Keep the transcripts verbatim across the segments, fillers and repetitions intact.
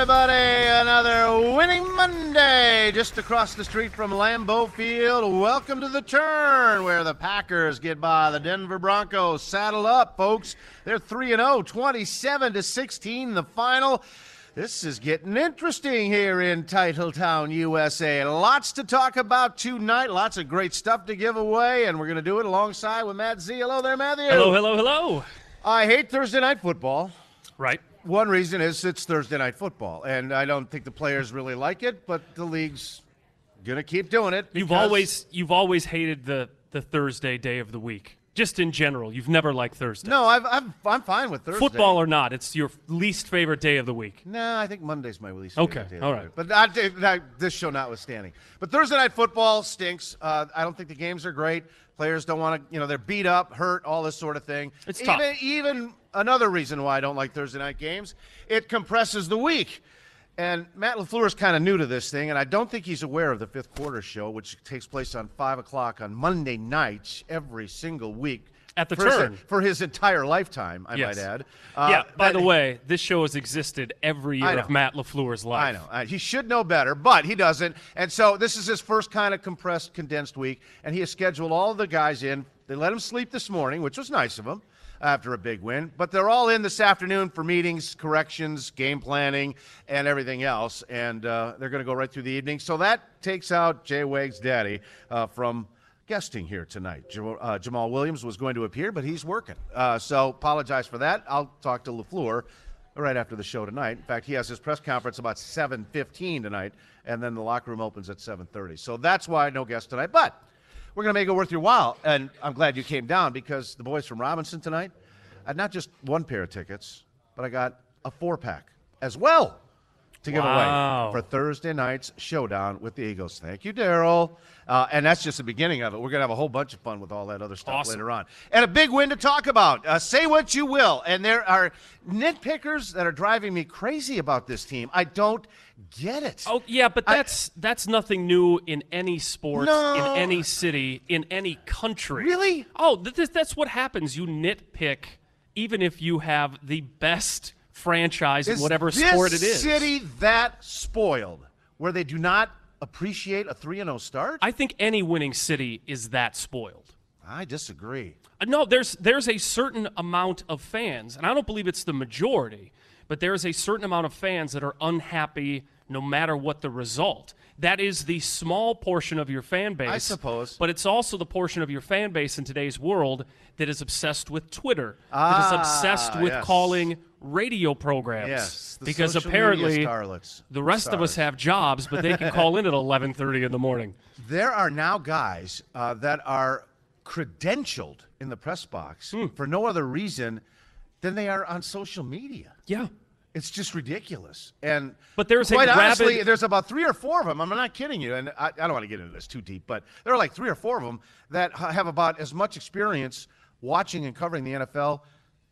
everybody. Another winning Monday just across the street from Lambeau Field. Welcome to the turn where the Packers get by the Denver Broncos. Saddle up, folks. They're three and oh, twenty-seven to sixteen the final. This is getting interesting here in Titletown, U S A. Lots to talk about tonight. Lots of great stuff to give away, and we're going to do it alongside with Matt Z. Hello there, Matthew. Hello, hello, hello. I hate Thursday night football. Right. One reason is it's Thursday night football, and I don't think the players really like it, but the league's going to keep doing it. You've always you've always hated the, the Thursday day of the week. Just in general, you've never liked Thursday. No, I've, I'm I'm fine with Thursday. Football or not, it's your least favorite day of the week. No, nah, I think Monday's my least favorite okay, day. Okay, all right. But not, not, this show notwithstanding. But Thursday night football stinks. Uh, I don't think the games are great. Players don't want to, you know, they're beat up, hurt, all this sort of thing. It's even, tough. Even another reason why I don't like Thursday night games, it compresses the week. And Matt LaFleur is kind of new to this thing, and I don't think he's aware of the fifth quarter show, which takes place on five o'clock on Monday nights every single week. At the for turn. His, for his entire lifetime, I yes. might add. Uh, yeah, by the way, this show has existed every year of Matt LaFleur's life. I know. I, he should know better, but he doesn't. And so this is his first kind of compressed, condensed week, and he has scheduled all the guys in. They let him sleep this morning, which was nice of him. After a big win, but they're all in this afternoon for meetings, corrections, game planning, and everything else, and uh, they're going to go right through the evening. So that takes out Jay Wag's daddy uh, from guesting here tonight. Jam- uh, Jamaal Williams was going to appear, but he's working. Uh, so apologize for that. I'll talk to LaFleur right after the show tonight. In fact, he has his press conference about seven fifteen tonight, and then the locker room opens at seven thirty. So that's why no guest tonight, but we're going to make it worth your while, and I'm glad you came down because the boys from Robinson tonight, I had not just one pair of tickets, but I got a four-pack as well to give wow. away for Thursday night's showdown with the Eagles. Thank you, Daryl. Uh, and that's just the beginning of it. We're going to have a whole bunch of fun with all that other stuff awesome. Later on. And a big win to talk about. Uh, say what you will, and there are nitpickers that are driving me crazy about this team. I don't get it. Oh, yeah, but that's I, that's nothing new in any sport, no. in any city, in any country. Really? Oh, th- that's what happens. You nitpick even if you have the best franchise in whatever sport it is. Is this city that spoiled where they do not appreciate a three and oh start? I think any winning city is that spoiled. I disagree. Uh, no, there's there's a certain amount of fans, and I don't believe it's the majority, but there is a certain amount of fans that are unhappy no matter what the result. That is the small portion of your fan base. I suppose. But it's also the portion of your fan base in today's world that is obsessed with Twitter, ah, that is obsessed with yes. calling radio programs. Yes. Because apparently the rest Stars. Of us have jobs, but they can call in at eleven thirty in the morning. There are now guys uh, that are credentialed in the press box hmm. for no other reason than they are on social media. Yeah. It's just ridiculous. And but there's quite a rabid... honestly, there's about three or four of them. I'm not kidding you. And I, I don't want to get into this too deep, but there are like three or four of them that have about as much experience watching and covering the N F L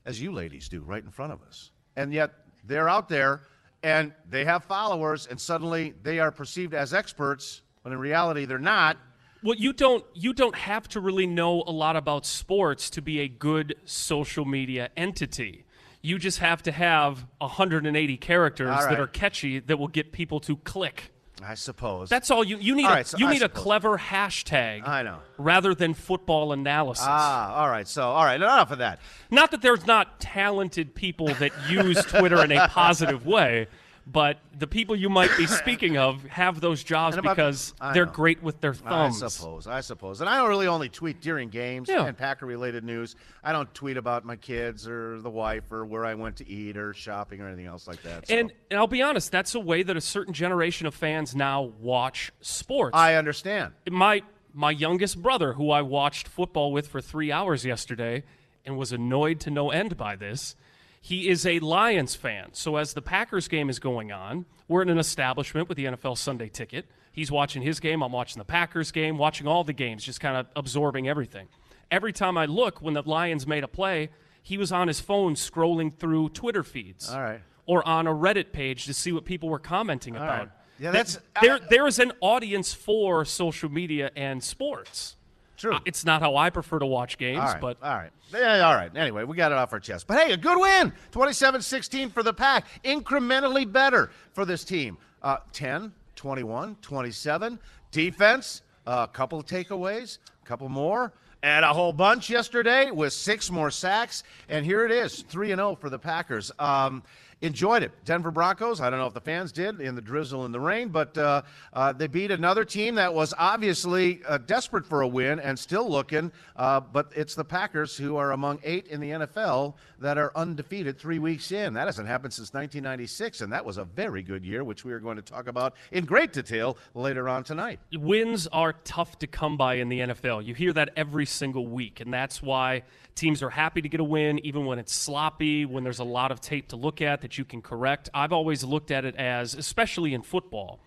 as you ladies do right in front of us. And yet they're out there and they have followers and suddenly they are perceived as experts when in reality they're not. Well, you don't you don't have to really know a lot about sports to be a good social media entity. You just have to have one hundred eighty characters right. that are catchy that will get people to click. I suppose. That's all. You, you need all a, right, so you I need suppose. A clever hashtag I know. Rather than football analysis. Ah, all right. So, all right, enough of that. Not that there's not talented people that use Twitter in a positive way, but the people you might be speaking of have those jobs about, because they're know. Great with their thumbs. I suppose. I suppose. And I really only tweet during games yeah. and Packer-related news. I don't tweet about my kids or the wife or where I went to eat or shopping or anything else like that. So. And, and I'll be honest, that's a way that a certain generation of fans now watch sports. I understand. My, my youngest brother, who I watched football with for three hours yesterday and was annoyed to no end by this, he is a Lions fan, so as the Packers game is going on, we're in an establishment with the N F L Sunday Ticket. He's watching his game, I'm watching the Packers game, watching all the games, just kind of absorbing everything. Every time I look, when the Lions made a play, he was on his phone scrolling through Twitter feeds. All right. Or on a Reddit page to see what people were commenting all about. Right. Yeah, that's, there, I, there is an audience for social media and sports. true. Uh, it's not how I prefer to watch games, all right, but all right. Yeah, all right. Anyway, we got it off our chest. But hey, a good win. twenty-seven sixteen for the Pack. Incrementally better for this team. Uh, ten, twenty-one, twenty-seven. Defense, a uh, couple of takeaways, a couple more, and a whole bunch yesterday with six more sacks. And here it is, three and oh for the Packers. Um, enjoyed it. Denver Broncos, I don't know if the fans did in the drizzle and the rain, but uh, uh, they beat another team that was obviously uh, desperate for a win and still looking. Uh, but it's the Packers who are among eight in the N F L that are undefeated three weeks in. That hasn't happened since nineteen ninety-six, and that was a very good year, which we are going to talk about in great detail later on tonight. Wins are tough to come by in the N F L. You hear that every single week, and that's why teams are happy to get a win, even when it's sloppy, when there's a lot of tape to look at that you can correct. I've always looked at it as, especially in football,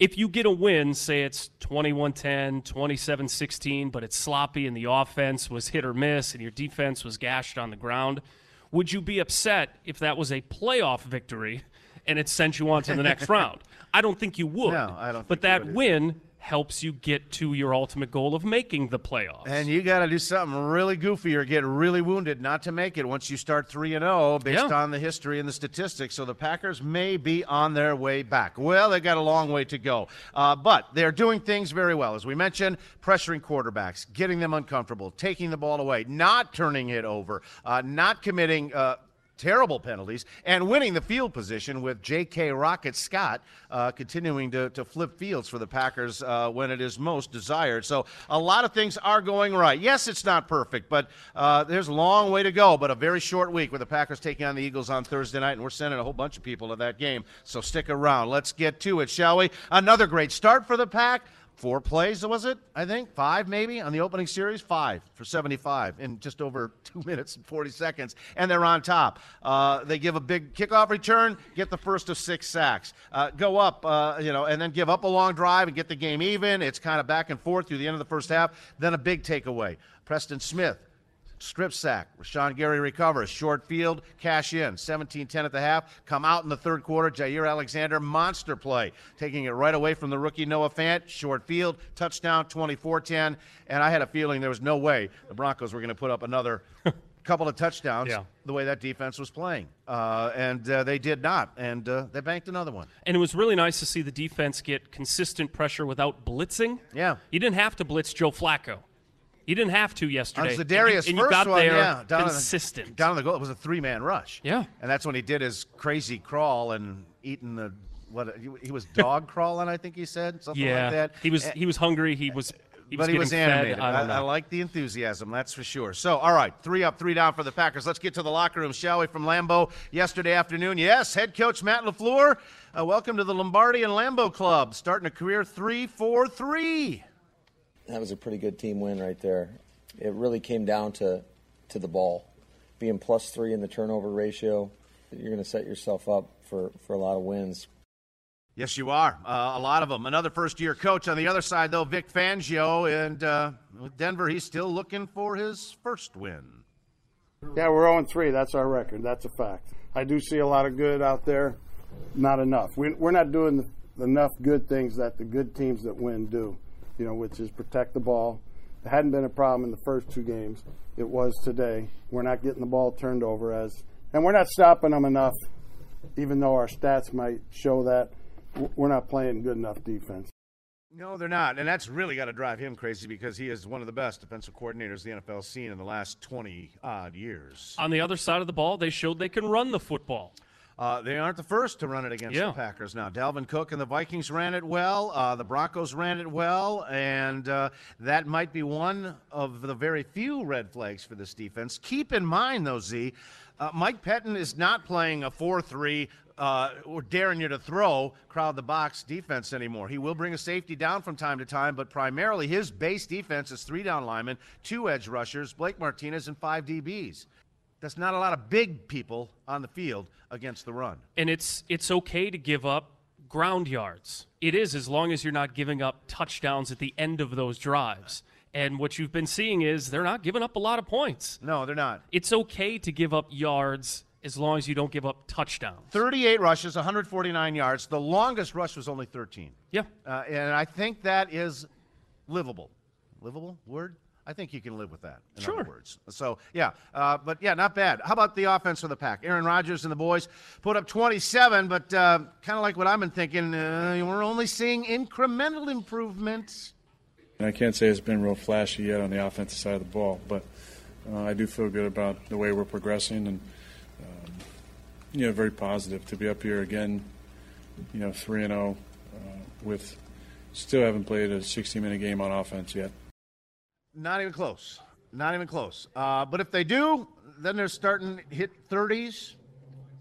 if you get a win, say it's twenty-one ten, twenty-seven sixteen, but it's sloppy and the offense was hit or miss and your defense was gashed on the ground, would you be upset if that was a playoff victory and it sent you on to the next round? I don't think you would. No, I don't. But that win helps you get to your ultimate goal of making the playoffs. And you got to do something really goofy or get really wounded not to make it once you start three and oh based yeah. on the history and the statistics. So the Packers may be on their way back. Well, they got a long way to go. Uh, but they're doing things very well. As we mentioned, pressuring quarterbacks, getting them uncomfortable, taking the ball away, not turning it over, uh, not committing uh, – terrible penalties, and winning the field position with J K Rocket Scott uh, continuing to, to flip fields for the Packers uh, when it is most desired. So a lot of things are going right. Yes, it's not perfect, but uh, there's a long way to go, but a very short week with the Packers taking on the Eagles on Thursday night, and we're sending a whole bunch of people to that game. So stick around. Let's get to it, shall we? Another great start for the Pack. Four plays, was it, I think? Five, maybe, on the opening series? Five for seventy-five in just over two minutes and forty seconds, and they're on top. Uh, they give a big kickoff return, get the first of six sacks. Uh, go up, uh, you know, and then give up a long drive and get the game even. It's kind of back and forth through the end of the first half. Then a big takeaway. Preston Smith, strip sack. Rashawn Gary recovers. Short field, cash in. seventeen ten at the half. Come out in the third quarter. Jaire Alexander, monster play. Taking it right away from the rookie Noah Fant. Short field, touchdown, twenty-four ten. And I had a feeling there was no way the Broncos were going to put up another couple of touchdowns yeah. the way that defense was playing. Uh, and uh, they did not. And uh, they banked another one. And it was really nice to see the defense get consistent pressure without blitzing. Yeah. You didn't have to blitz Joe Flacco. You didn't have to yesterday. On Za'Darius' and you, and you first got one, there yeah, down consistent. The, down on the goal, it was a three-man rush. Yeah. And that's when he did his crazy crawl and eating the – what he was dog crawling, I think he said, something yeah. like that. He was he was hungry. He was he But was he was animated. Fed, I, I, I like the enthusiasm, that's for sure. So, all right, three up, three down for the Packers. Let's get to the locker room, shall we, from Lambeau yesterday afternoon. Yes, head coach Matt LaFleur, uh, welcome to the Lombardi and Lambeau Club, starting a career three four three. That was a pretty good team win right there. It really came down to, to the ball. Being plus three in the turnover ratio, you're going to set yourself up for, for a lot of wins. Yes, you are. Uh, a lot of them. Another first-year coach on the other side, though, Vic Fangio. And uh, with Denver, he's still looking for his first win. Yeah, we're oh and three. That's our record. That's a fact. I do see a lot of good out there. Not enough. We, we're not doing enough good things that the good teams that win do. You know, which is protect the ball. It hadn't been a problem in the first two games. It was today. We're not getting the ball turned over as, and we're not stopping them enough, even though our stats might show that. We're not playing good enough defense. No, they're not, and that's really got to drive him crazy because he is one of the best defensive coordinators the N F L's seen in the last twenty-odd years. On the other side of the ball, they showed they can run the football. Uh, they aren't the first to run it against yeah. the Packers now. Dalvin Cook and the Vikings ran it well. Uh, the Broncos ran it well. And uh, that might be one of the very few red flags for this defense. Keep in mind, though, Z, uh, Mike Pettine is not playing a four three uh, or daring you to throw crowd-the-box defense anymore. He will bring a safety down from time to time, but primarily his base defense is three-down linemen, two edge rushers, Blake Martinez, and five D Bs. That's not a lot of big people on the field against the run. And it's it's okay to give up ground yards. It is, as long as you're not giving up touchdowns at the end of those drives. And what you've been seeing is they're not giving up a lot of points. No, they're not. It's okay to give up yards as long as you don't give up touchdowns. thirty-eight rushes, one hundred forty-nine yards. The longest rush was only thirteen. Yeah. Uh, and I think that is livable. livable word. I think you can live with that, in sure. other words. So, yeah, uh, but, yeah, not bad. How about the offense for the Pack? Aaron Rodgers and the boys put up twenty-seven, but uh, kind of like what I've been thinking, uh, we're only seeing incremental improvements. And I can't say it's been real flashy yet on the offensive side of the ball, but uh, I do feel good about the way we're progressing and, um, you know, very positive to be up here again, you know, three and oh uh, with still haven't played a sixty-minute game on offense yet. Not even close. Not even close. Uh, but if they do, then they're starting to hit thirties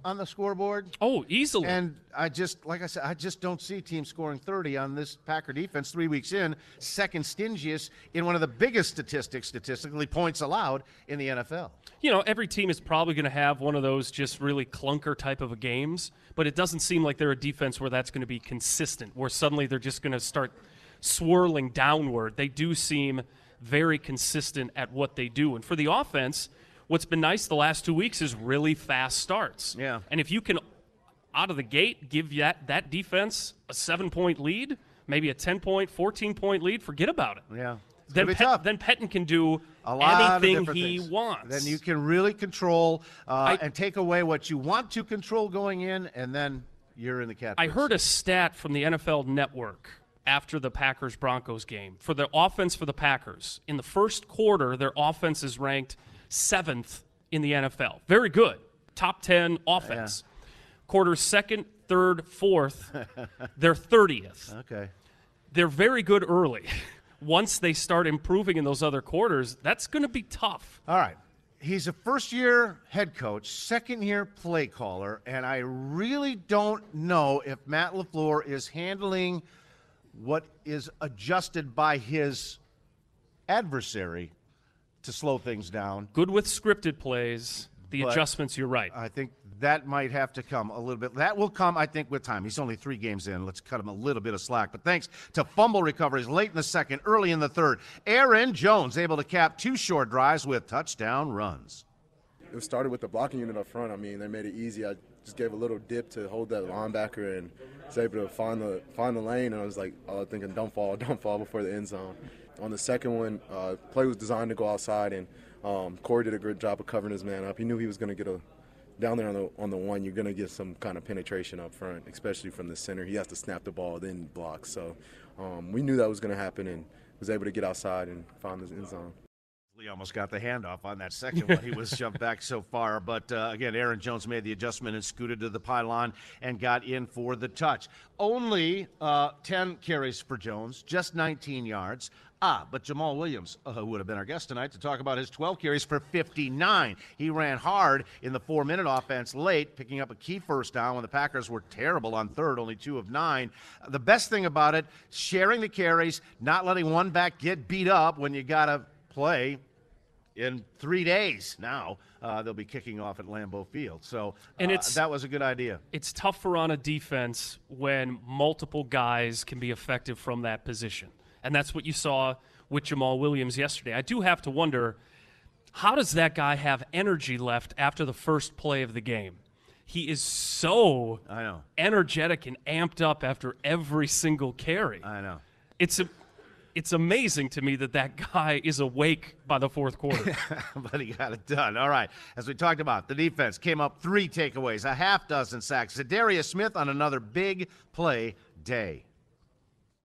on the scoreboard. Oh, easily. And I just, like I said, I just don't see teams scoring thirty on this Packer defense three weeks in, second stingiest in one of the biggest statistics, statistically, points allowed in the N F L. You know, every team is probably going to have one of those just really clunker type of games, but it doesn't seem like they're a defense where that's going to be consistent, where suddenly they're just going to start swirling downward. They do seem very consistent at what they do. And for the offense, what's been nice the last two weeks is really fast starts. Yeah. And if you can, out of the gate, give that, that defense a seven-point lead, maybe a ten-point, fourteen-point lead, forget about it. Yeah. Then, Pet, then Pettine can do a lot anything of he things. wants. Then you can really control uh, I, and take away what you want to control going in, and then you're in the catfish. I heard a stat from the N F L Network after the Packers-Broncos game. For the offense for the Packers, in the first quarter, their offense is ranked seventh in the N F L. Very good. Top ten offense. Yeah. Quarter second, third, fourth, they're thirtieth. Okay. They're very good early. Once they start improving in those other quarters, that's going to be tough. All right. He's a first-year head coach, second-year play caller, and I really don't know if Matt LaFleur is handling – what is adjusted by his adversary to slow things down. Good with scripted plays. The but adjustments, you're right. I think that might have to come a little bit. That will come, I think, with time. He's only three games in. Let's cut him a little bit of slack. But thanks to fumble recoveries late in the second, early in the third, Aaron Jones able to cap two short drives with touchdown runs. It started with the blocking unit up front. I mean, they made it easy. I just gave a little dip to hold that linebacker and was able to find the find the lane. And I was like, oh, thinking, don't fall, don't fall before the end zone. On the second one, uh, play was designed to go outside, and um, Corey did a good job of covering his man up. He knew he was going to get a down there on the on the one. You're going to get some kind of penetration up front, especially from the center. He has to snap the ball, then block. So um, we knew that was going to happen, and was able to get outside and find the end zone. He almost got the handoff on that second one. He was jumped back so far. But, uh, again, Aaron Jones made the adjustment and scooted to the pylon and got in for the touch. Only uh, ten carries for Jones, just nineteen yards. Ah, but Jamaal Williams, uh, who would have been our guest tonight, to talk about his twelve carries for fifty-nine. He ran hard in the four-minute offense late, picking up a key first down when the Packers were terrible on third, only two of nine. The best thing about it, sharing the carries, not letting one back get beat up when you got to play in three days now. Uh, they'll be kicking off at Lambeau Field. So and uh, it's, that was a good idea. It's tougher on a defense when multiple guys can be effective from that position. And that's what you saw with Jamaal Williams yesterday. I do have to wonder, how does that guy have energy left after the first play of the game? He is so I know. energetic and amped up after every single carry. I know. It's a It's amazing to me that that guy is awake by the fourth quarter. But he got it done. All right. As we talked about, the defense came up three takeaways, a half dozen sacks. Za'Darius Smith on another big play day.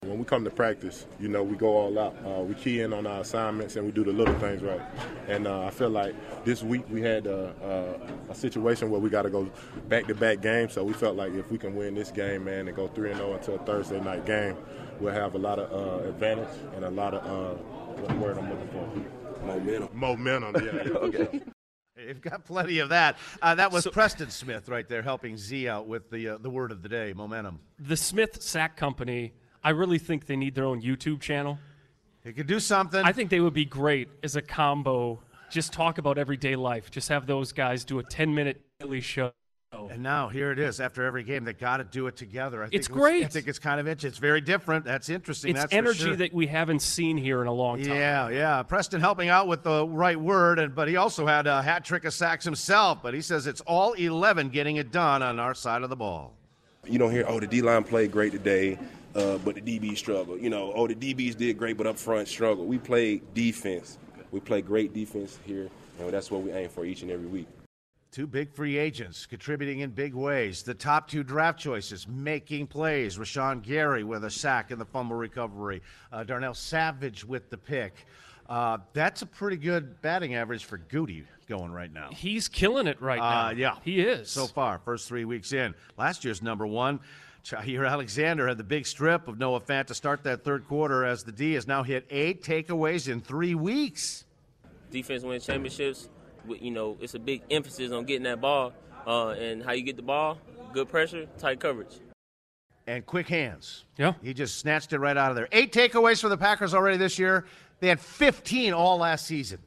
When we come to practice, you know, we go all out. Uh, we key in on our assignments and we do the little things right. And uh, I feel like this week we had uh, uh, a situation where we got to go back-to-back games. So we felt like if we can win this game, man, and go three and oh until a Thursday night game, we'll have a lot of uh, advantage and a lot of uh, what word I'm looking for? Momentum. Momentum, yeah. Okay. They've got plenty of that. Uh, that was so, Preston Smith right there helping Z out with the uh, the word of the day, momentum. The Smith Sack Company, I really think they need their own YouTube channel. They could do something. I think they would be great as a combo. Just talk about everyday life. Just have those guys do a ten-minute daily show. And now here it is. After every game, they got to do it together. I think it's great. I think it's kind of interesting. It's very different. That's interesting. It's That's energy for sure. that we haven't seen here in a long time. Yeah, yeah. Preston helping out with the right word, and but he also had a hat trick of sacks himself. But he says it's all eleven getting it done on our side of the ball. You don't hear, oh, the D-line played great today, uh, but the D Bs struggled. You know, oh, the D Bs did great, but up front struggled. We played defense. We play great defense here, and that's what we aim for each and every week. Two big free agents contributing in big ways. The top two draft choices making plays. Rashawn Gary with a sack and the fumble recovery. Uh, Darnell Savage with the pick. Uh, that's a pretty good batting average for Goody going right now. He's killing it right now. Uh, yeah. He is. So far, first three weeks in. Last year's number one, Jaire Alexander, had the big strip of Noah Fant to start that third quarter, as the D has now hit eight takeaways in three weeks. Defense wins championships. You know, it's a big emphasis on getting that ball. Uh, and how you get the ball, good pressure, tight coverage. And quick hands. Yeah. He just snatched it right out of there. Eight takeaways for the Packers already this year. They had fifteen all last season.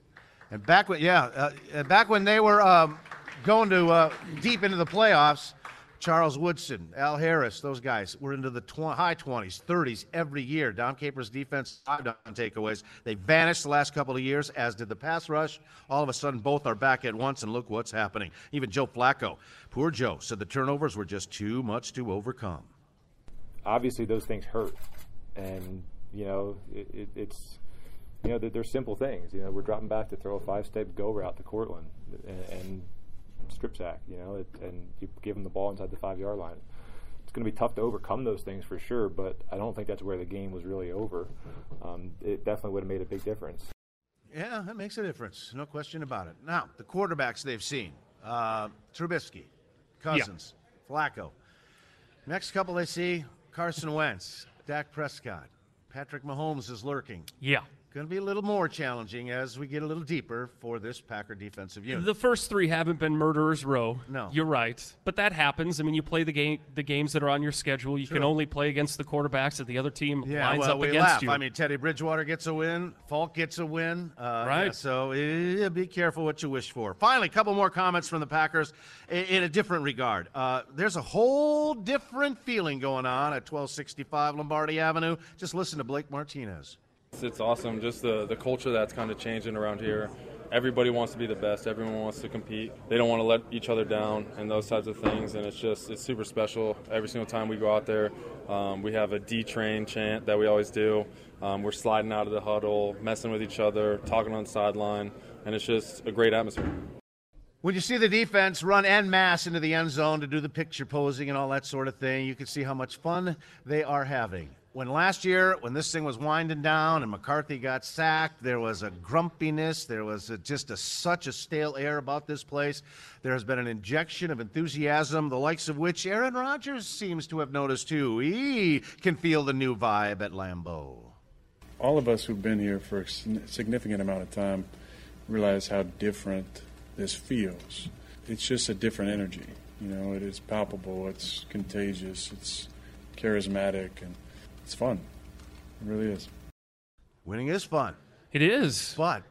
And back when, yeah, uh, back when they were um, going to uh, deep into the playoffs, Charles Woodson, Al Harris, those guys were into the tw- high twenties, thirties every year. Dom Capers' defense, five down takeaways. They vanished the last couple of years, as did the pass rush. All of a sudden, both are back at once, and look what's happening. Even Joe Flacco, poor Joe, said the turnovers were just too much to overcome. Obviously, those things hurt. And, you know, it, it, it's... You know, they're simple things. You know, we're dropping back to throw a five-step go route to Cortland and, and strip sack, you know, it, and you give them the ball inside the five-yard line. It's going to be tough to overcome those things for sure, but I don't think that's where the game was really over. Um, it definitely would have made a big difference. Yeah, that makes a difference. No question about it. Now, the quarterbacks they've seen, uh, Trubisky, Cousins, yeah. Flacco. Next couple they see, Carson Wentz, Dak Prescott. Patrick Mahomes is lurking. Yeah. Going to be a little more challenging as we get a little deeper for this Packer defensive unit. The first three haven't been murderer's row. No. You're right. But that happens. I mean, you play the game, the games that are on your schedule. You True. Can only play against the quarterbacks that the other team yeah, lines well, up we against laugh. You. I mean, Teddy Bridgewater gets a win. Falk gets a win. Uh, right. Yeah, so uh, be careful what you wish for. Finally, a couple more comments from the Packers in, in a different regard. Uh, there's a whole different feeling going on at twelve sixty-five Lombardi Avenue. Just listen to Blake Martinez. It's awesome, just the, the culture that's kind of changing around here. Everybody wants to be the best. Everyone wants to compete. They don't want to let each other down and those types of things, and it's just it's super special. Every single time we go out there, um, we have a D-train chant that we always do. Um, we're sliding out of the huddle, messing with each other, talking on the sideline, and it's just a great atmosphere. When you see the defense run en masse into the end zone to do the picture posing and all that sort of thing, you can see how much fun they are having. When last year, when this thing was winding down and McCarthy got sacked, there was a grumpiness. There was a, just a, such a stale air about this place. There has been an injection of enthusiasm, the likes of which Aaron Rodgers seems to have noticed too. He can feel the new vibe at Lambeau. All of us who've been here for a significant amount of time realize how different this feels. It's just a different energy. You know, it is palpable. It's contagious. It's charismatic, and it's fun. It really is. Winning is fun. It is. But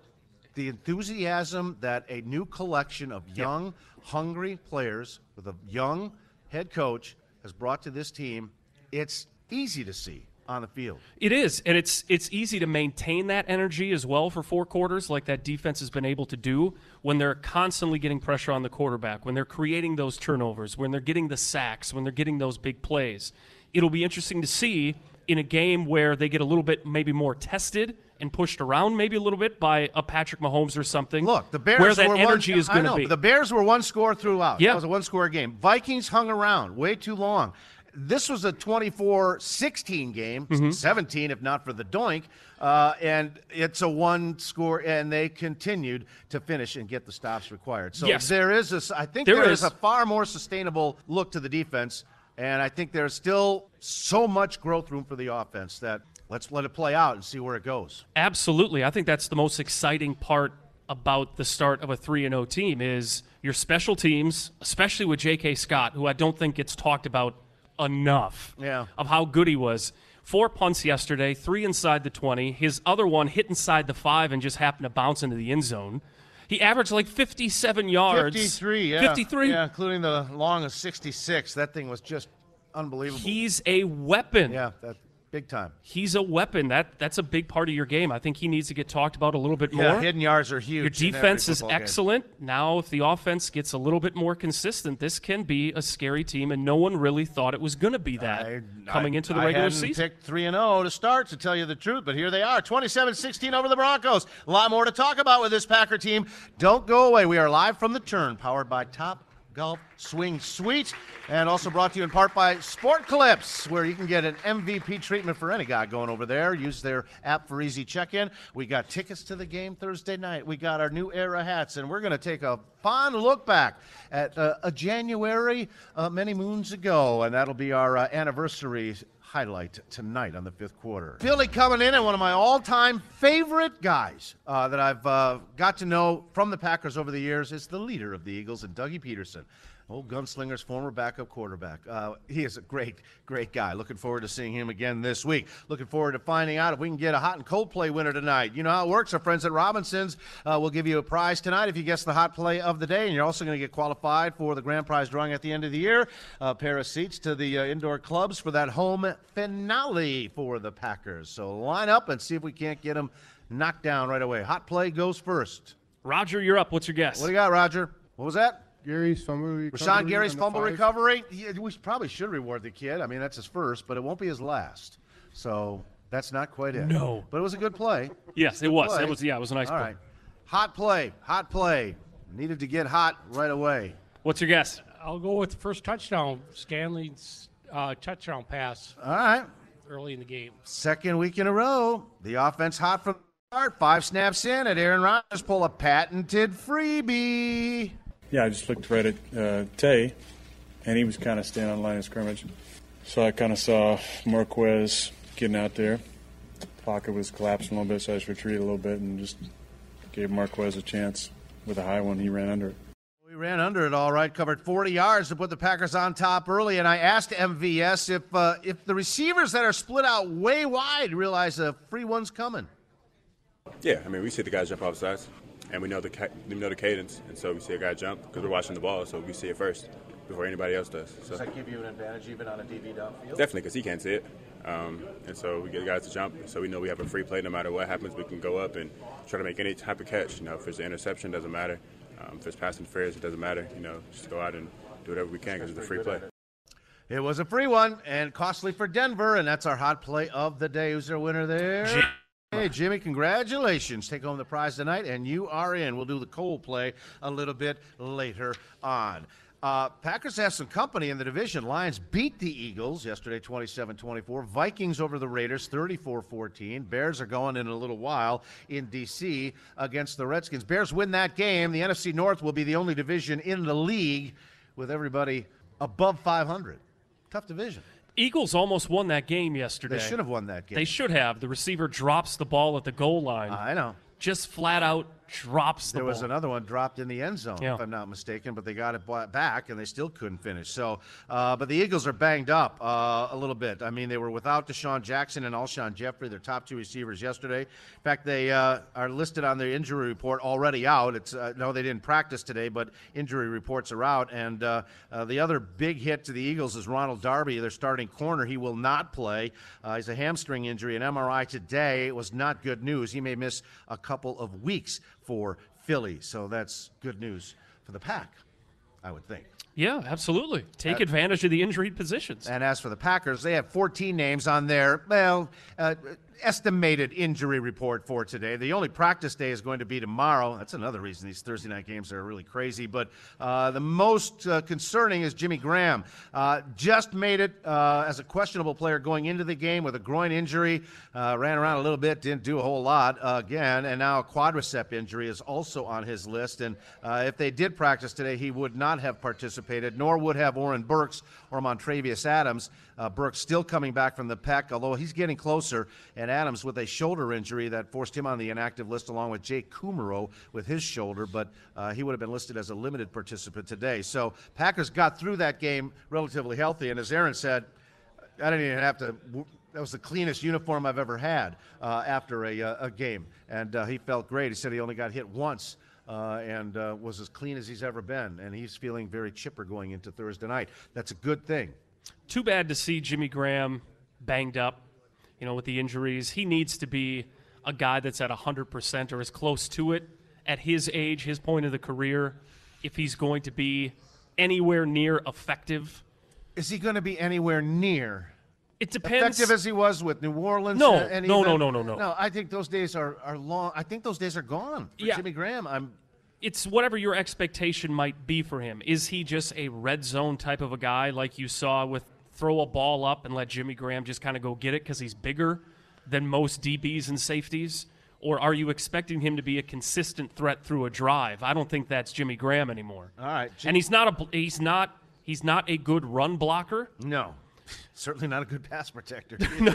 the enthusiasm that a new collection of young, yep. hungry players with a young head coach has brought to this team, it's easy to see on the field. It is, and it's it's easy to maintain that energy as well for four quarters, like that defense has been able to do when they're constantly getting pressure on the quarterback, when they're creating those turnovers, when they're getting the sacks, when they're getting those big plays. It'll be interesting to see in a game where they get a little bit maybe more tested and pushed around maybe a little bit by a Patrick Mahomes or something. Look, the Bears where that were energy one, is going to be. The Bears were one score throughout. Yeah. It was a one-score game. Vikings hung around way too long. This was a twenty-four sixteen game, mm-hmm. seventeen if not for the doink, uh, and it's a one-score, and they continued to finish and get the stops required. So yes. there is a, I think there, there is. is a far more sustainable look to the defense. And I think there's still so much growth room for the offense that let's let it play out and see where it goes. Absolutely. I think that's the most exciting part about the start of a three and oh team is your special teams, especially with J K. Scott, who I don't think gets talked about enough yeah. of how good he was. Four punts yesterday, three inside the twenty. His other one hit inside the five and just happened to bounce into the end zone. He averaged like fifty-seven yards. fifty-three, yeah. fifty-three. Yeah, including the long of sixty-six. That thing was just unbelievable. He's a weapon. Yeah, that, Big time. He's a weapon. That That's a big part of your game. I think he needs to get talked about a little bit yeah, more. Hidden yards are huge. Your defense is excellent. Game. Now, if the offense gets a little bit more consistent, this can be a scary team, and no one really thought it was going to be that I, coming I, into the I regular season. I picked three and oh to start, to tell you the truth, but here they are, twenty-seven sixteen over the Broncos. A lot more to talk about with this Packer team. Don't go away. We are live from the Turn, powered by Top Golf Swing Suite, and also brought to you in part by Sport Clips, where you can get an M V P treatment for any guy going over there. Use their app for easy check-in. We got tickets to the game Thursday night. We got our new era hats, and we're going to take a fond look back at uh, a January uh, many moons ago, and that'll be our uh, anniversary highlight tonight on the fifth quarter. Philly coming in, and one of my all-time favorite guys uh, that I've uh, got to know from the Packers over the years is the leader of the Eagles, and Dougie Peterson, old Gunslinger's former backup quarterback. Uh, he is a great, great guy. Looking forward to seeing him again this week. Looking forward to finding out if we can get a hot and cold play winner tonight. You know how it works. Our friends at Robinson's uh, will give you a prize tonight if you guess the hot play of the day, and you're also going to get qualified for the grand prize drawing at the end of the year. A pair of seats to the uh, indoor clubs for that home finale for the Packers. So line up and see if we can't get them knocked down right away. Hot play goes first. Roger, you're up. What's your guess? What do you got, Roger? What was that? Gary's fumble recovery. Rashawn Gary's fumble five. recovery. Yeah, we probably should reward the kid. I mean, that's his first, but it won't be his last. So that's not quite it. No. But it was a good play. Yes, it was. Play. It was. Yeah, it was a nice All play. All right. Hot play. Hot play. Needed to get hot right away. What's your guess? I'll go with the first touchdown. Scanling's uh, touchdown pass. All right. Early in the game. Second week in a row. The offense hot from the start. Five snaps in at Aaron Rodgers. Pull a patented freebie. Yeah, I just looked right at uh, Tay, and he was kind of standing on the line of scrimmage. So I kind of saw Marquez getting out there. Pocket was collapsing a little bit, so I just retreated a little bit and just gave Marquez a chance with a high one. He ran under it. We ran under it all right, covered forty yards to put the Packers on top early, and I asked M V S if uh, if the receivers that are split out way wide realize a free one's coming. Yeah, I mean, we see the guys jump off sides. And we know the we know the cadence, and so we see a guy jump because we're watching the ball, so we see it first before anybody else does. So. Does that give you an advantage even on a D V downfield? Definitely, because he can't see it, um, and so we get guys to jump, so we know we have a free play. No matter what happens, we can go up and try to make any type of catch. You know, if it's an interception, it doesn't matter. Um, if it's pass interference, it doesn't matter. You know, just go out and do whatever we can because it's a free play. It. it was a free one and costly for Denver, and that's our hot play of the day. Who's their winner there? G- Hey, Jimmy, congratulations. Take home the prize tonight, and you are in. We'll do the cold play a little bit later on. Uh, Packers have some company in the division. Lions beat the Eagles yesterday twenty-seven twenty-four. Vikings over the Raiders thirty-four fourteen. Bears are going in a little while in D C against the Redskins. Bears win that game. The N F C North will be the only division in the league with everybody above five hundred. Tough division. Eagles almost won that game yesterday. They should have won that game. They should have. The receiver drops the ball at the goal line. I know. Just flat out drops the ball. There was another one dropped in the end zone, yeah. if I'm not mistaken, but they got it back, and they still couldn't finish. So, uh, but the Eagles are banged up uh, a little bit. I mean, they were without DeSean Jackson and Alshon Jeffrey, their top two receivers yesterday. In fact, they uh, are listed on their injury report already out. It's uh, no, they didn't practice today, but injury reports are out. And uh, uh, the other big hit to the Eagles is Ronald Darby, their starting corner. He will not play. Uh, he's a hamstring injury. An M R I today was not good news. He may miss a couple of weeks for Philly. So that's good news for the Pack, I would think. Yeah, absolutely. Take uh, advantage of the injured positions. And as for the Packers, they have fourteen names on their, well, uh, estimated injury report for today. The only practice day is going to be tomorrow. That's another reason these Thursday night games are really crazy. But uh, the most uh, concerning is Jimmy Graham. Uh, just made it uh, as a questionable player going into the game with a groin injury. Uh, ran around a little bit, didn't do a whole lot uh, again. And now a quadricep injury is also on his list. And uh, if they did practice today, he would not have participated. Nor would have Oren Burks or Montravius Adams. Uh, Burks still coming back from the pec, although he's getting closer. And Adams with a shoulder injury that forced him on the inactive list, along with Jake Kummerow with his shoulder. But uh, he would have been listed as a limited participant today. So Packers got through that game relatively healthy. And as Aaron said, I didn't even have to. That was the cleanest uniform I've ever had uh, after a, a game. And uh, he felt great. He said he only got hit once. Uh, and uh, was as clean as he's ever been, and he's feeling very chipper going into Thursday night. That's a good thing. Too bad to see Jimmy Graham banged up. you know, with the injuries. He needs to be a guy that's at one hundred percent or as close to it at his age, his point of the career, if he's going to be anywhere near effective. Is he going to be anywhere near? It depends. Effective as he was with New Orleans. No, and no, even, no, no, no, no. No, I think those days are, are long. I think those days are gone for yeah. Jimmy Graham. I'm. It's whatever your expectation might be for him. Is he just a red zone type of a guy like you saw with throw a ball up and let Jimmy Graham just kind of go get it because he's bigger than most D Bs and safeties? Or are you expecting him to be a consistent threat through a drive? I don't think that's Jimmy Graham anymore. All right. Jim- and he's not a he's not he's not a good run blocker. No. Certainly not a good pass protector. no,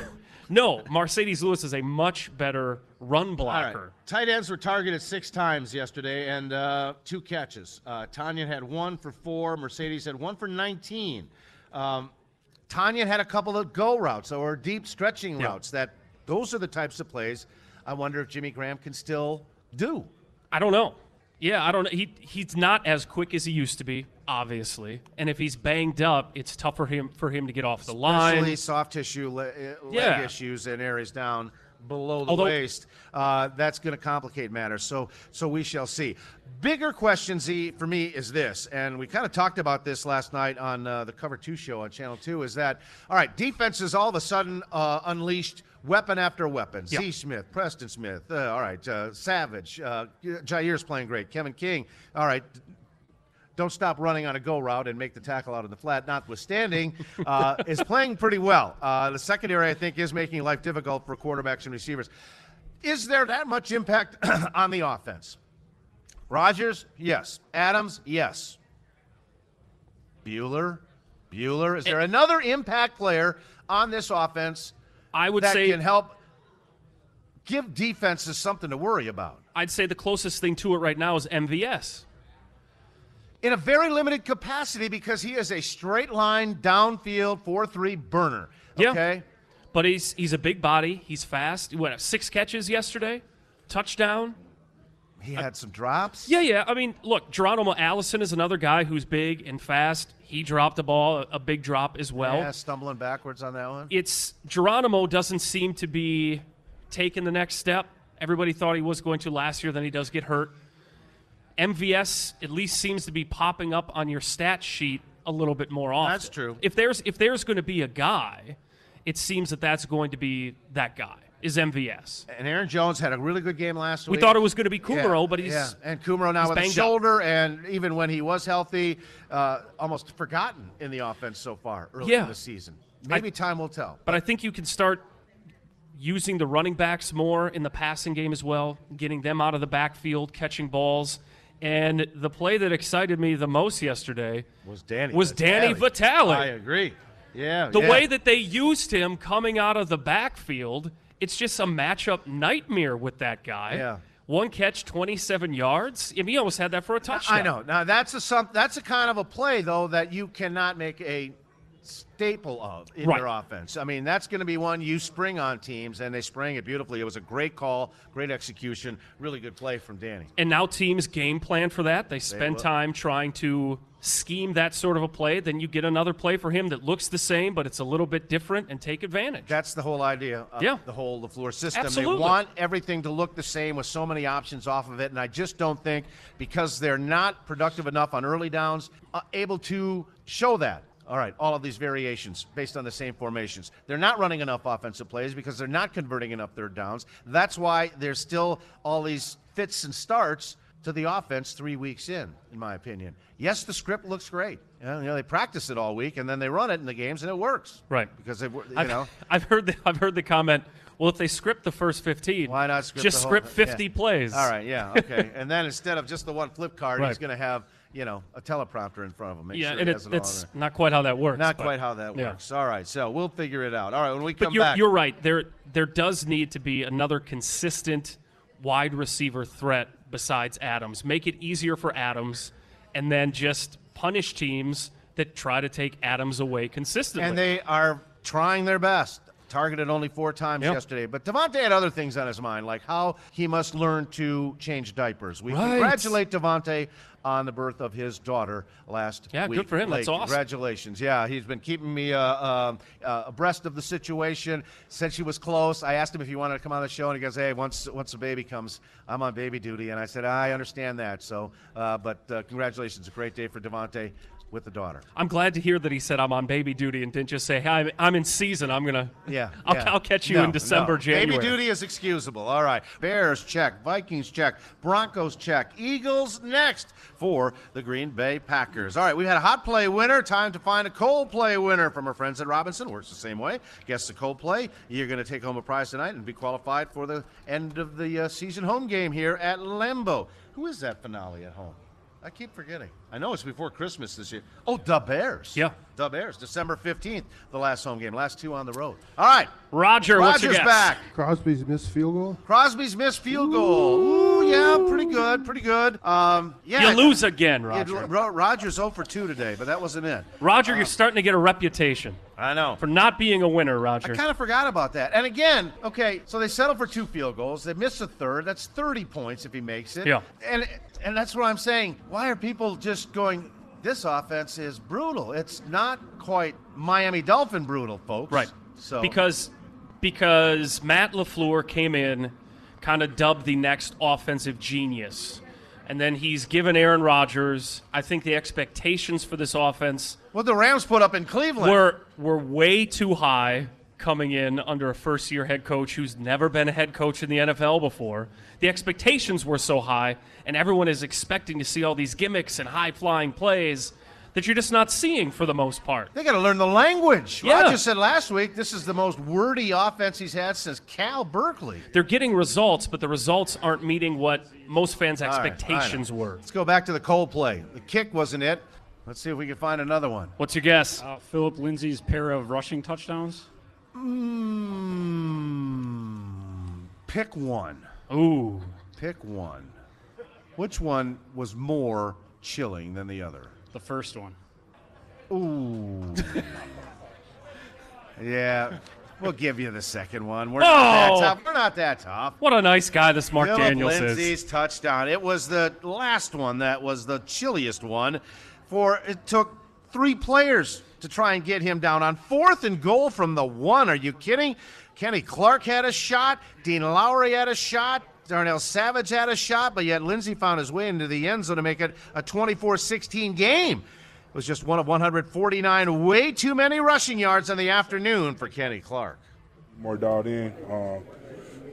no, Mercedes Lewis is a much better run blocker. All right. Tight ends were targeted six times yesterday and uh, two catches. Uh, Tanya had one for four. Mercedes had one for nineteen. Um, Tanya had a couple of go routes or deep stretching yeah. routes. That those are the types of plays I wonder if Jimmy Graham can still do. I don't know. Yeah, I don't know. He, he's not as quick as he used to be, obviously. And if he's banged up, it's tough for him for him to get off the line. Especially soft tissue le- yeah. leg issues and areas down below the Although, waist. Uh, that's going to complicate matters. So so we shall see. Bigger question, Z, for me is this, and we kind of talked about this last night on uh, the Cover two show on Channel two, is that, all right, defense is all of a sudden uh, unleashed weapon after weapon. Yep. Z. Smith, Preston Smith, uh, all right, uh, Savage, uh, Jaire's playing great, Kevin King, all right, don't stop running on a go route and make the tackle out of the flat, notwithstanding, uh, is playing pretty well. Uh, the secondary, I think, is making life difficult for quarterbacks and receivers. Is there that much impact on the offense? Rodgers, yes. Adams, yes. Bueller, Bueller. Is there it, another impact player on this offense I would that say, can help give defenses something to worry about? I'd say the closest thing to it right now is M V S. In a very limited capacity because he is a straight-line, downfield, four three burner. Okay? Yeah, but he's he's a big body. He's fast. He went up six catches yesterday, touchdown. He had some drops. Yeah, yeah. I mean, look, Geronimo Allison is another guy who's big and fast. He dropped the ball, a big drop as well. Yeah, stumbling backwards on that one. It's Geronimo doesn't seem to be taking the next step. Everybody thought he was going to last year, then he does get hurt. M V S at least seems to be popping up on your stat sheet a little bit more often. That's true. If there's if there's going to be a guy, it seems that that's going to be that guy. Is M V S. And Aaron Jones had a really good game last we week. We thought it was going to be Kumaro, yeah, but he's yeah. And Kumaro now with a shoulder, up. And even when he was healthy, uh, almost forgotten in the offense so far early yeah. in the season. Maybe I, time will tell. But I think you can start using the running backs more in the passing game as well, getting them out of the backfield, catching balls. And the play that excited me the most yesterday was Danny was Danny, Danny Vitale. I agree. Yeah. The yeah. way that they used him coming out of the backfield. It's just a matchup nightmare with that guy. Yeah. One catch, twenty-seven yards. I mean, he almost had that for a touchdown. I know. Now, that's a some, that's a kind of a play, though, that you cannot make a staple of in right. your offense. I mean, that's going to be one you spring on teams, and they sprang it beautifully. It was a great call, great execution, really good play from Danny. And now teams game plan for that. They spend they time trying to scheme that sort of a play, then you get another play for him that looks the same, but it's a little bit different, and take advantage. That's the whole idea of yeah. the whole LaFleur system. Absolutely. They want everything to look the same with so many options off of it, and I just don't think, because they're not productive enough on early downs, uh, able to show that. All right, all of these variations based on the same formations. They're not running enough offensive plays because they're not converting enough third downs. That's why there's still all these fits and starts to the offense three weeks in, in my opinion. Yes, the script looks great. You know, they practice it all week, and then they run it in the games, and it works. Right. Because, they, you I've, know. I've heard, the, I've heard the comment, well, if they script the first fifteen, why not script just the whole, script fifty yeah. plays. All right, yeah, okay. And then instead of just the one flip card, right. he's going to have, you know, a teleprompter in front of him. Make yeah, sure and it, it it's not quite how that works. Not but, quite how that yeah. works. All right, so we'll figure it out. All right, when we come but you're, back. You're right. There, there does need to be another consistent wide receiver threat besides Adams. Make it easier for Adams, and then just punish teams that try to take Adams away consistently. And they are trying their best. Targeted only four times yep. yesterday. But Devontae had other things on his mind, like how he must learn to change diapers. We right. congratulate Devontae on the birth of his daughter last yeah, week. Yeah, good for him. Blake, that's awesome. Congratulations. Yeah, he's been keeping me uh, uh, uh, abreast of the situation since she was close. I asked him if he wanted to come on the show, and he goes, hey, once once the baby comes, I'm on baby duty. And I said, I understand that. So, uh, but uh, congratulations. A great day for Devontae with the daughter. I'm glad to hear that he said I'm on baby duty and didn't just say, hey, I'm, I'm in season. I'm going to yeah, – I'll, yeah. I'll catch you no, in December, no. January. Baby duty is excusable. All right. Bears check. Vikings check. Broncos check. Eagles next for the Green Bay Packers. All right. We've had a hot play winner. Time to find a cold play winner from our friends at Robinson. Works the same way. Guess the cold play. You're going to take home a prize tonight and be qualified for the end of the uh, season home game here at Lambeau. Who is that finale at home? I keep forgetting. I know it's before Christmas this year. Oh, the Bears. Yeah. The Bears. December fifteenth, the last home game. Last two on the road. All right. Roger, Rogers what's your back. Guess? Crosby's missed field goal. Crosby's missed field goal. Ooh, yeah, pretty good. Pretty good. Um, yeah. You lose again, Roger. Yeah, Roger's oh for two today, but that wasn't it. Roger, um, you're starting to get a reputation. I know. For not being a winner, Roger. I kind of forgot about that. And again, okay, so they settle for two field goals. They miss a third. That's thirty points if he makes it. Yeah. And and that's what I'm saying. Why are people just going, this offense is brutal? It's not quite Miami Dolphin brutal, folks. Right. So because because Matt LaFleur came in, kind of dubbed the next offensive genius. And then he's given Aaron Rodgers, I think, the expectations for this offense. What the Rams put up in Cleveland. We're, we're way too high coming in under a first-year head coach who's never been a head coach in the N F L before. The expectations were so high, and everyone is expecting to see all these gimmicks and high-flying plays that you're just not seeing for the most part. They got to learn the language. Yeah. Rodgers said last week this is the most wordy offense he's had since Cal Berkeley. They're getting results, but the results aren't meeting what most fans' expectations all right, all right. were. Let's go back to the cold play. The kick wasn't it. Let's see if we can find another one. What's your guess? Uh, Philip Lindsay's pair of rushing touchdowns? Mm, pick one. Ooh. Pick one. Which one was more chilling than the other? The first one. Ooh. Yeah. We'll give you the second one. We're, oh! not that tough. We're not that tough. What a nice guy this Mark Phillip Daniels Lindsay's is. Lindsay's touchdown. It was the last one that was the chilliest one, for it took three players to try and get him down on fourth and goal from the one. Are you kidding? Kenny Clark had a shot. Dean Lowry had a shot. Darnell Savage had a shot, but yet Lindsay found his way into the end zone to make it a twenty-four sixteen game. It was just one of one hundred forty-nine, way too many rushing yards in the afternoon for Kenny Clark. More dialed in. Um,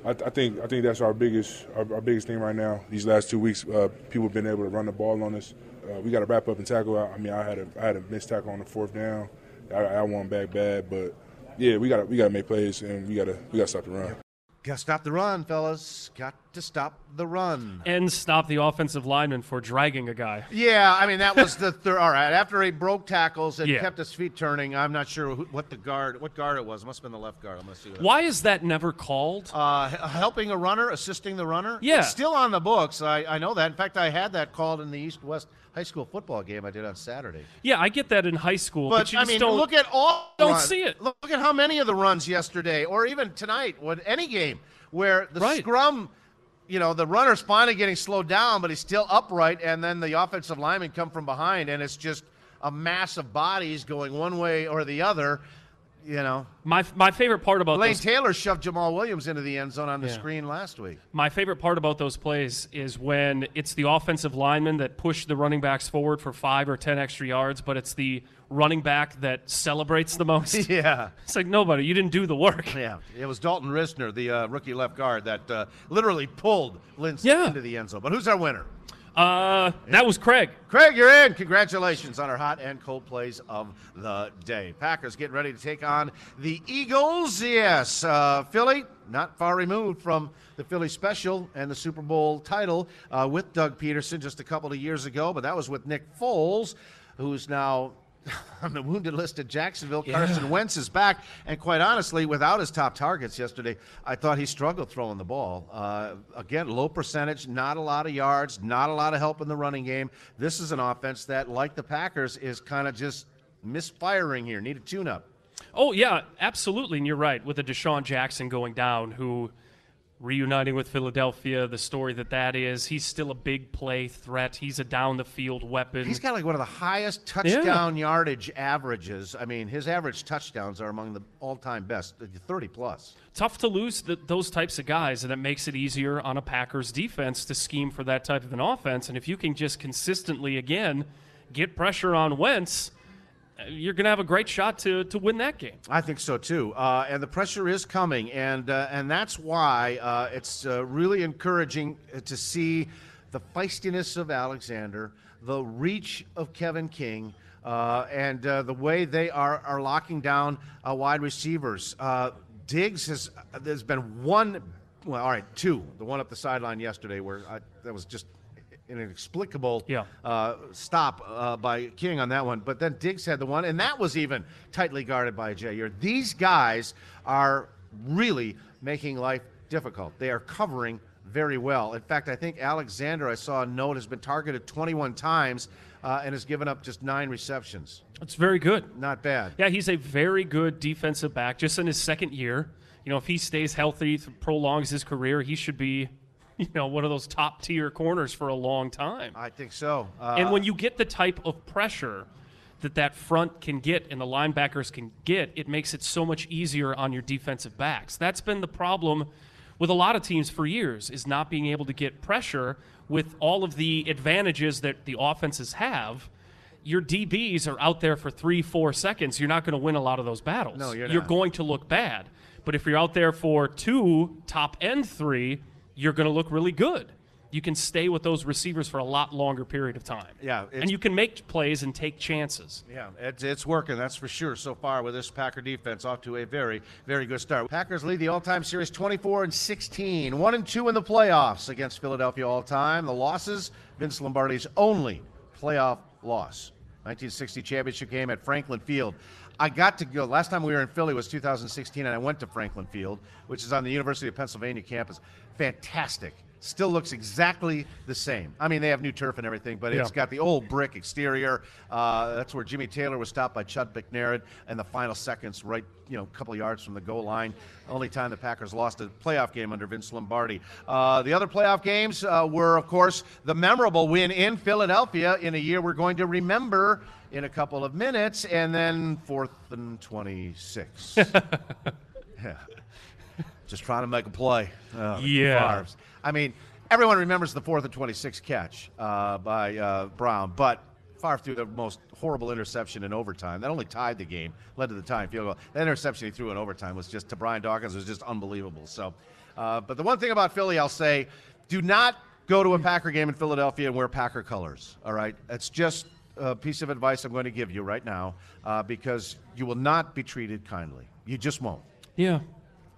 I, I think I think that's our biggest our, our biggest thing right now. These last two weeks, uh, people have been able to run the ball on us. Uh, we got to wrap up and tackle. I, I mean, I had a I had a missed tackle on the fourth down. I, I won back bad, but yeah, we got we got to make plays and we got to we got to stop the run. Got to stop the run, fellas. Got to stop the run. And stop the offensive lineman for dragging a guy. Yeah, I mean, that was the third. All right, after he broke tackles and yeah. kept his feet turning, I'm not sure who, what the guard, what guard it was. It must have been the left guard. I'm going to see what Why is that never called? Uh, helping a runner, assisting the runner? Yeah. It's still on the books. I, I know that. In fact, I had that called in the East-West high school football game I did on Saturday. Yeah, I get that in high school. But, but you I just mean, don't, look at all Don't runs. see it. Look at how many of the runs yesterday or even tonight with any game where the right. scrum, you know, the runner's finally getting slowed down, but he's still upright, and then the offensive linemen come from behind, and it's just a mass of bodies going one way or the other, you know. My my favorite part about Blaine those... Taylor shoved Jamaal Williams into the end zone on the yeah. screen last week. My favorite part about those plays is when it's the offensive linemen that push the running backs forward for five or ten extra yards, but it's the running back that celebrates the most. Yeah. It's like, nobody, you didn't do the work. Yeah. It was Dalton Risner, the uh, rookie left guard, that uh, literally pulled Lindsay yeah. into the end zone. But who's our winner? Uh, that was Craig. Craig, you're in. Congratulations on our hot and cold plays of the day. Packers getting ready to take on the Eagles. Yes, uh, Philly, not far removed from the Philly special and the Super Bowl title uh, with Doug Peterson just a couple of years ago, but that was with Nick Foles, who's now on the wounded list at Jacksonville. Yeah. Carson Wentz is back, and quite honestly, without his top targets yesterday, I thought he struggled throwing the ball. Uh, again, low percentage, not a lot of yards, not a lot of help in the running game. This is an offense that, like the Packers, is kind of just misfiring here. Need a tune-up. Oh, yeah, absolutely, and you're right, with a DeSean Jackson going down, who reuniting with Philadelphia, the story that that is. He's still a big play threat. He's a down-the-field weapon. He's got like one of the highest touchdown yeah. yardage averages. I mean, his average touchdowns are among the all-time best, thirty plus. Tough to lose the, those types of guys, and that makes it easier on a Packers defense to scheme for that type of an offense. And if you can just consistently, again, get pressure on Wentz, you're going to have a great shot to to win that game. I think so, too. Uh, and the pressure is coming, and uh, and that's why uh, it's uh, really encouraging to see the feistiness of Alexander, the reach of Kevin King, uh, and uh, the way they are, are locking down uh, wide receivers. Uh, Diggs has – there's been one – well, all right, two. The one up the sideline yesterday where I, that was just – an inexplicable yeah. uh, stop uh, by King on that one. But then Diggs had the one, and that was even tightly guarded by Jaire. These guys are really making life difficult. They are covering very well. In fact, I think Alexander, I saw a note, has been targeted twenty-one times uh, and has given up just nine receptions. That's very good. Not bad. Yeah, he's a very good defensive back just in his second year. You know, if he stays healthy, prolongs his career, he should be – you know, one of those top-tier corners for a long time. I think so. Uh, and when you get the type of pressure that that front can get and the linebackers can get, it makes it so much easier on your defensive backs. That's been the problem with a lot of teams for years, is not being able to get pressure with all of the advantages that the offenses have. Your D Bs are out there for three, four seconds. You're not going to win a lot of those battles. No, you're not. You're going to look bad. But if you're out there for two, top-end three, you're going to look really good. You can stay with those receivers for a lot longer period of time. Yeah, and you can make plays and take chances. Yeah, it's, it's working, that's for sure, so far with this Packer defense. Off to a very, very good start. Packers lead the all-time series twenty-four and sixteen, one and two in the playoffs against Philadelphia all-time. The losses, Vince Lombardi's only playoff loss, nineteen sixty championship game at Franklin Field. I got to go. Last time we were in Philly was two thousand sixteen, and I went to Franklin Field, which is on the University of Pennsylvania campus. Fantastic. Still looks exactly the same. I mean, they have new turf and everything, but yeah. It's got the old brick exterior. Uh, that's where Jimmy Taylor was stopped by Chuck McNaird in the final seconds, right, you know, a couple of yards from the goal line. Only time the Packers lost a playoff game under Vince Lombardi. Uh, the other playoff games uh, were, of course, the memorable win in Philadelphia in a year we're going to remember in a couple of minutes, and then fourth and twenty-six. Yeah. Just trying to make a play. Uh, yeah. I mean, everyone remembers the fourth and twenty-six catch uh, by uh, Brown, but Favre threw the most horrible interception in overtime. That only tied the game, led to the tying field goal. That interception he threw in overtime was just, to Brian Dawkins, was just unbelievable. So, uh, but the one thing about Philly, I'll say, do not go to a Packer game in Philadelphia and wear Packer colors, all right? It's just a piece of advice I'm going to give you right now uh, because you will not be treated kindly. You just won't. Yeah.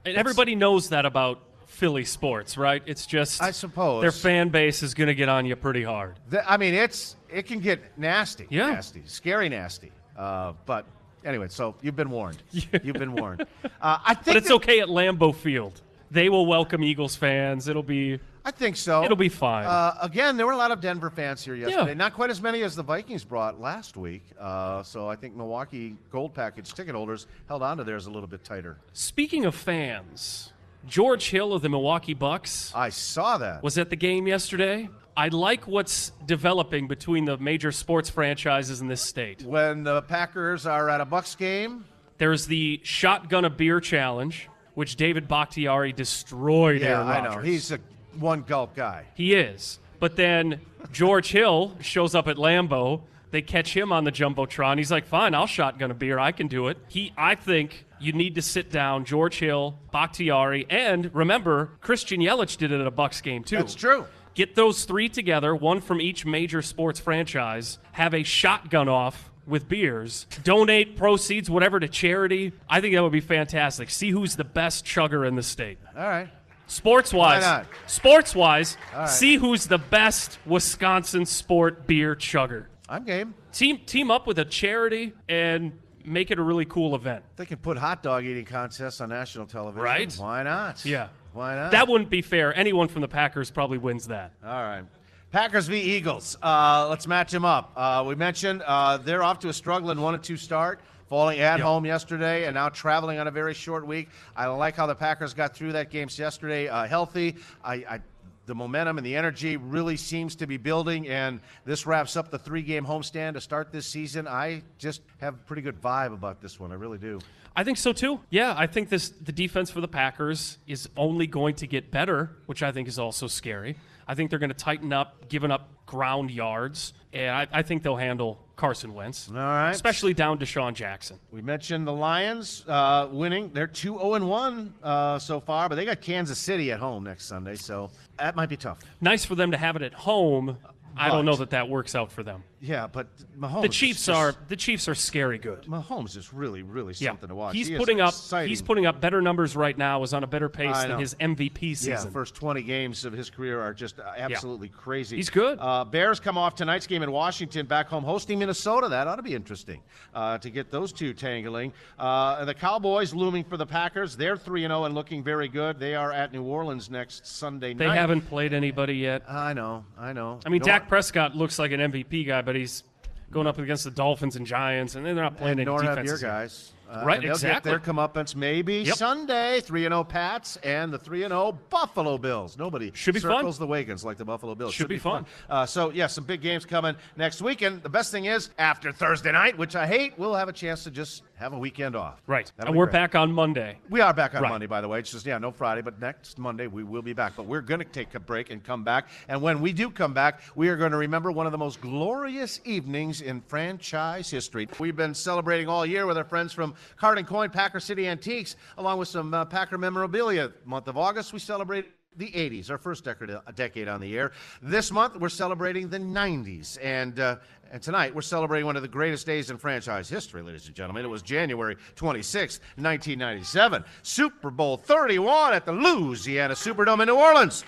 And everybody knows that about Philly sports, right? It's just, I suppose, their fan base is going to get on you pretty hard. The, I mean, it's it can get nasty, yeah. nasty, scary, nasty. Uh, but anyway, so you've been warned. You've been warned. Uh, I think, but it's that, okay at Lambeau Field. They will welcome Eagles fans. It'll be, I think so. It'll be fine. Uh, again, there were a lot of Denver fans here yesterday. Yeah. Not quite as many as the Vikings brought last week. Uh, so I think Milwaukee Gold Package ticket holders held on to theirs a little bit tighter. Speaking of fans, George Hill of the Milwaukee Bucks. I saw that. Was at the game yesterday. I like what's developing between the major sports franchises in this state. When the Packers are at a Bucks game, there's the Shotgun a Beer Challenge, which David Bakhtiari destroyed. Yeah, Aaron Rodgers. I know. He's a one gulp guy. He is. But then George Hill shows up at Lambeau. They catch him on the Jumbotron. He's like, fine, I'll shotgun a beer. I can do it. He, I think you need to sit down, George Hill, Bakhtiari, and remember, Christian Yelich did it at a Bucks game, too. That's true. Get those three together, one from each major sports franchise, have a shotgun off with beers, donate proceeds, whatever, to charity. I think that would be fantastic. See who's the best chugger in the state. All right. Sports-wise, sports-wise, right. See who's the best Wisconsin sport beer chugger. I'm game. Team team up with a charity and make it a really cool event. They can put hot dog eating contests on national television. Right? Why not? Yeah. Why not? That wouldn't be fair. Anyone from the Packers probably wins that. All right. Packers v. Eagles. Uh, let's match them up. Uh, we mentioned uh, they're off to a struggling one and two start. falling at yep. home yesterday and now traveling on a very short week. I like how the Packers got through that game yesterday uh, healthy. I, I The momentum and the energy really seems to be building, and this wraps up the three-game homestand to start this season. I just have a pretty good vibe about this one. I really do. I think so, too. Yeah, I think this the defense for the Packers is only going to get better, which I think is also scary. I think they're going to tighten up, giving up ground yards, and I, I think they'll handle Carson Wentz, all right, especially down DeSean Jackson. We mentioned the Lions uh, winning. They're two oh and one uh, so far, but they got Kansas City at home next Sunday, so that might be tough. Nice for them to have it at home. But, I don't know that that works out for them. Yeah, but Mahomes. The Chiefs just, are the Chiefs are scary good. Mahomes is really, really something yeah. to watch. He's he putting up exciting. he's putting up better numbers right now. Is on a better pace I than know. his M V P season. Yeah, the first twenty games of his career are just absolutely yeah. crazy. He's good. Uh, Bears come off tonight's game in Washington, back home hosting Minnesota. That ought to be interesting uh, to get those two tangling. Uh, the Cowboys looming for the Packers. They're three and zero and looking very good. They are at New Orleans next Sunday night. They haven't played anybody yet. I know. I know. I mean, no, Dak Prescott looks like an M V P guy, but he's going up against the Dolphins and Giants, and they're not playing any defense. Nor have your guys. Uh, right, exactly. They'll get their comeuppance maybe yep. Sunday, three and oh Pats and the three and oh Buffalo Bills. Nobody Should be circles fun. the wagons like the Buffalo Bills. Should, Should be, be fun. fun. Uh, so, yeah, some big games coming next weekend. The best thing is, after Thursday night, which I hate, we'll have a chance to just have a weekend off. Right. That'll and we're great. back on Monday. We are back on right. Monday, by the way. It's just, yeah, no Friday, but next Monday we will be back. But we're going to take a break and come back. And when we do come back, we are going to remember one of the most glorious evenings in franchise history. We've been celebrating all year with our friends from Card and Coin, Packer City Antiques, along with some uh, Packer memorabilia. Month of August, we celebrate the eighties, our first dec- decade on the air. This month, we're celebrating the nineties, and uh, and tonight, we're celebrating one of the greatest days in franchise history, ladies and gentlemen. It was January twenty-sixth, nineteen ninety-seven, Super Bowl thirty-one at the Louisiana Superdome in New Orleans.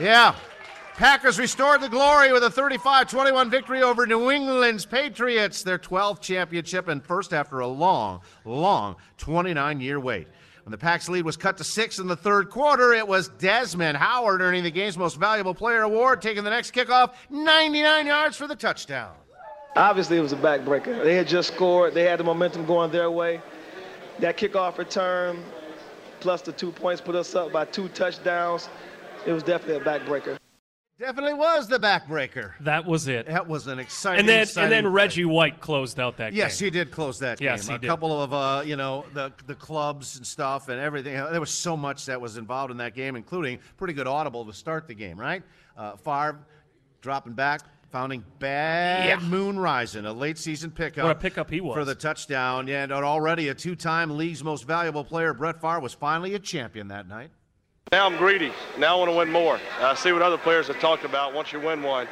Yeah. Packers restored the glory with a thirty-five twenty-one victory over New England's Patriots, their twelfth championship and first after a long, long twenty-nine-year wait. When the Packs' lead was cut to six in the third quarter, it was Desmond Howard earning the game's most valuable player award, taking the next kickoff, ninety-nine yards for the touchdown. Obviously, it was a backbreaker. They had just scored. They had the momentum going their way. That kickoff return, plus the two points, put us up by two touchdowns. It was definitely a backbreaker. Definitely was the backbreaker. That was it. That was an exciting. And then, exciting and then Reggie play. White closed out that. Yes, game. Yes, he did close that. Yes, game. He a did. couple of uh, you know, the the clubs and stuff and everything. There was so much that was involved in that game, including pretty good audible to start the game. Right, uh, Favre dropping back, founding Bad yeah. Moon Rising, a late season pickup. What a pickup he was for the touchdown, and already a two-time league's most valuable player. Brett Favre was finally a champion that night. Now I'm greedy. Now I want to win more. I see what other players have talked about. Once you win one,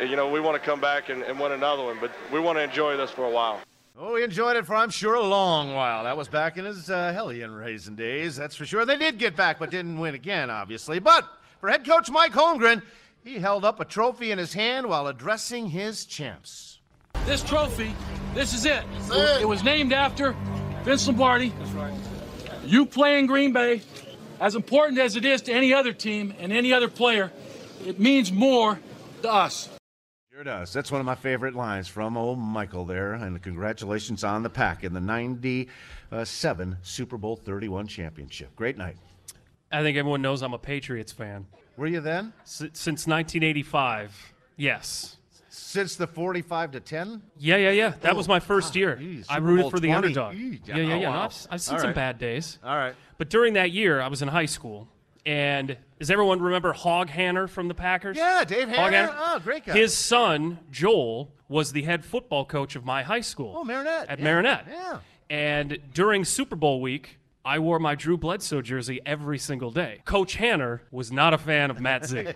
you know, we want to come back and, and win another one, but we want to enjoy this for a while. Oh, we enjoyed it for, I'm sure, a long while. That was back in his uh, hellion raising days, that's for sure. They did get back, but didn't win again, obviously. But for head coach Mike Holmgren, he held up a trophy in his hand while addressing his champs. This trophy, this is it. That's it. It was named after Vince Lombardi. That's right. You play in Green Bay. As important as it is to any other team and any other player, it means more to us. Sure does. That's one of my favorite lines from old Michael there. And congratulations on the Pack in the ninety-seven Super Bowl thirty-one championship. Great night. I think everyone knows I'm a Patriots fan. Were you then? S- since nineteen eighty-five, yes. Since the forty-five to ten? Yeah, yeah, yeah. That oh, was my first God, year. Geez, I rooted for the twenty. Underdog. Eee, yeah, yeah, oh, yeah. Wow. I've, I've seen right. some bad days. All right. But during that year, I was in high school. And does everyone remember Hog Hanner from the Packers? Yeah, Dave Hanner. Hanner. Oh, great guy. His son, Joel, was the head football coach of my high school. Oh, Marinette. At yeah. Marinette. Yeah. And during Super Bowl week, I wore my Drew Bledsoe jersey every single day. Coach Hanner was not a fan of Matt Z.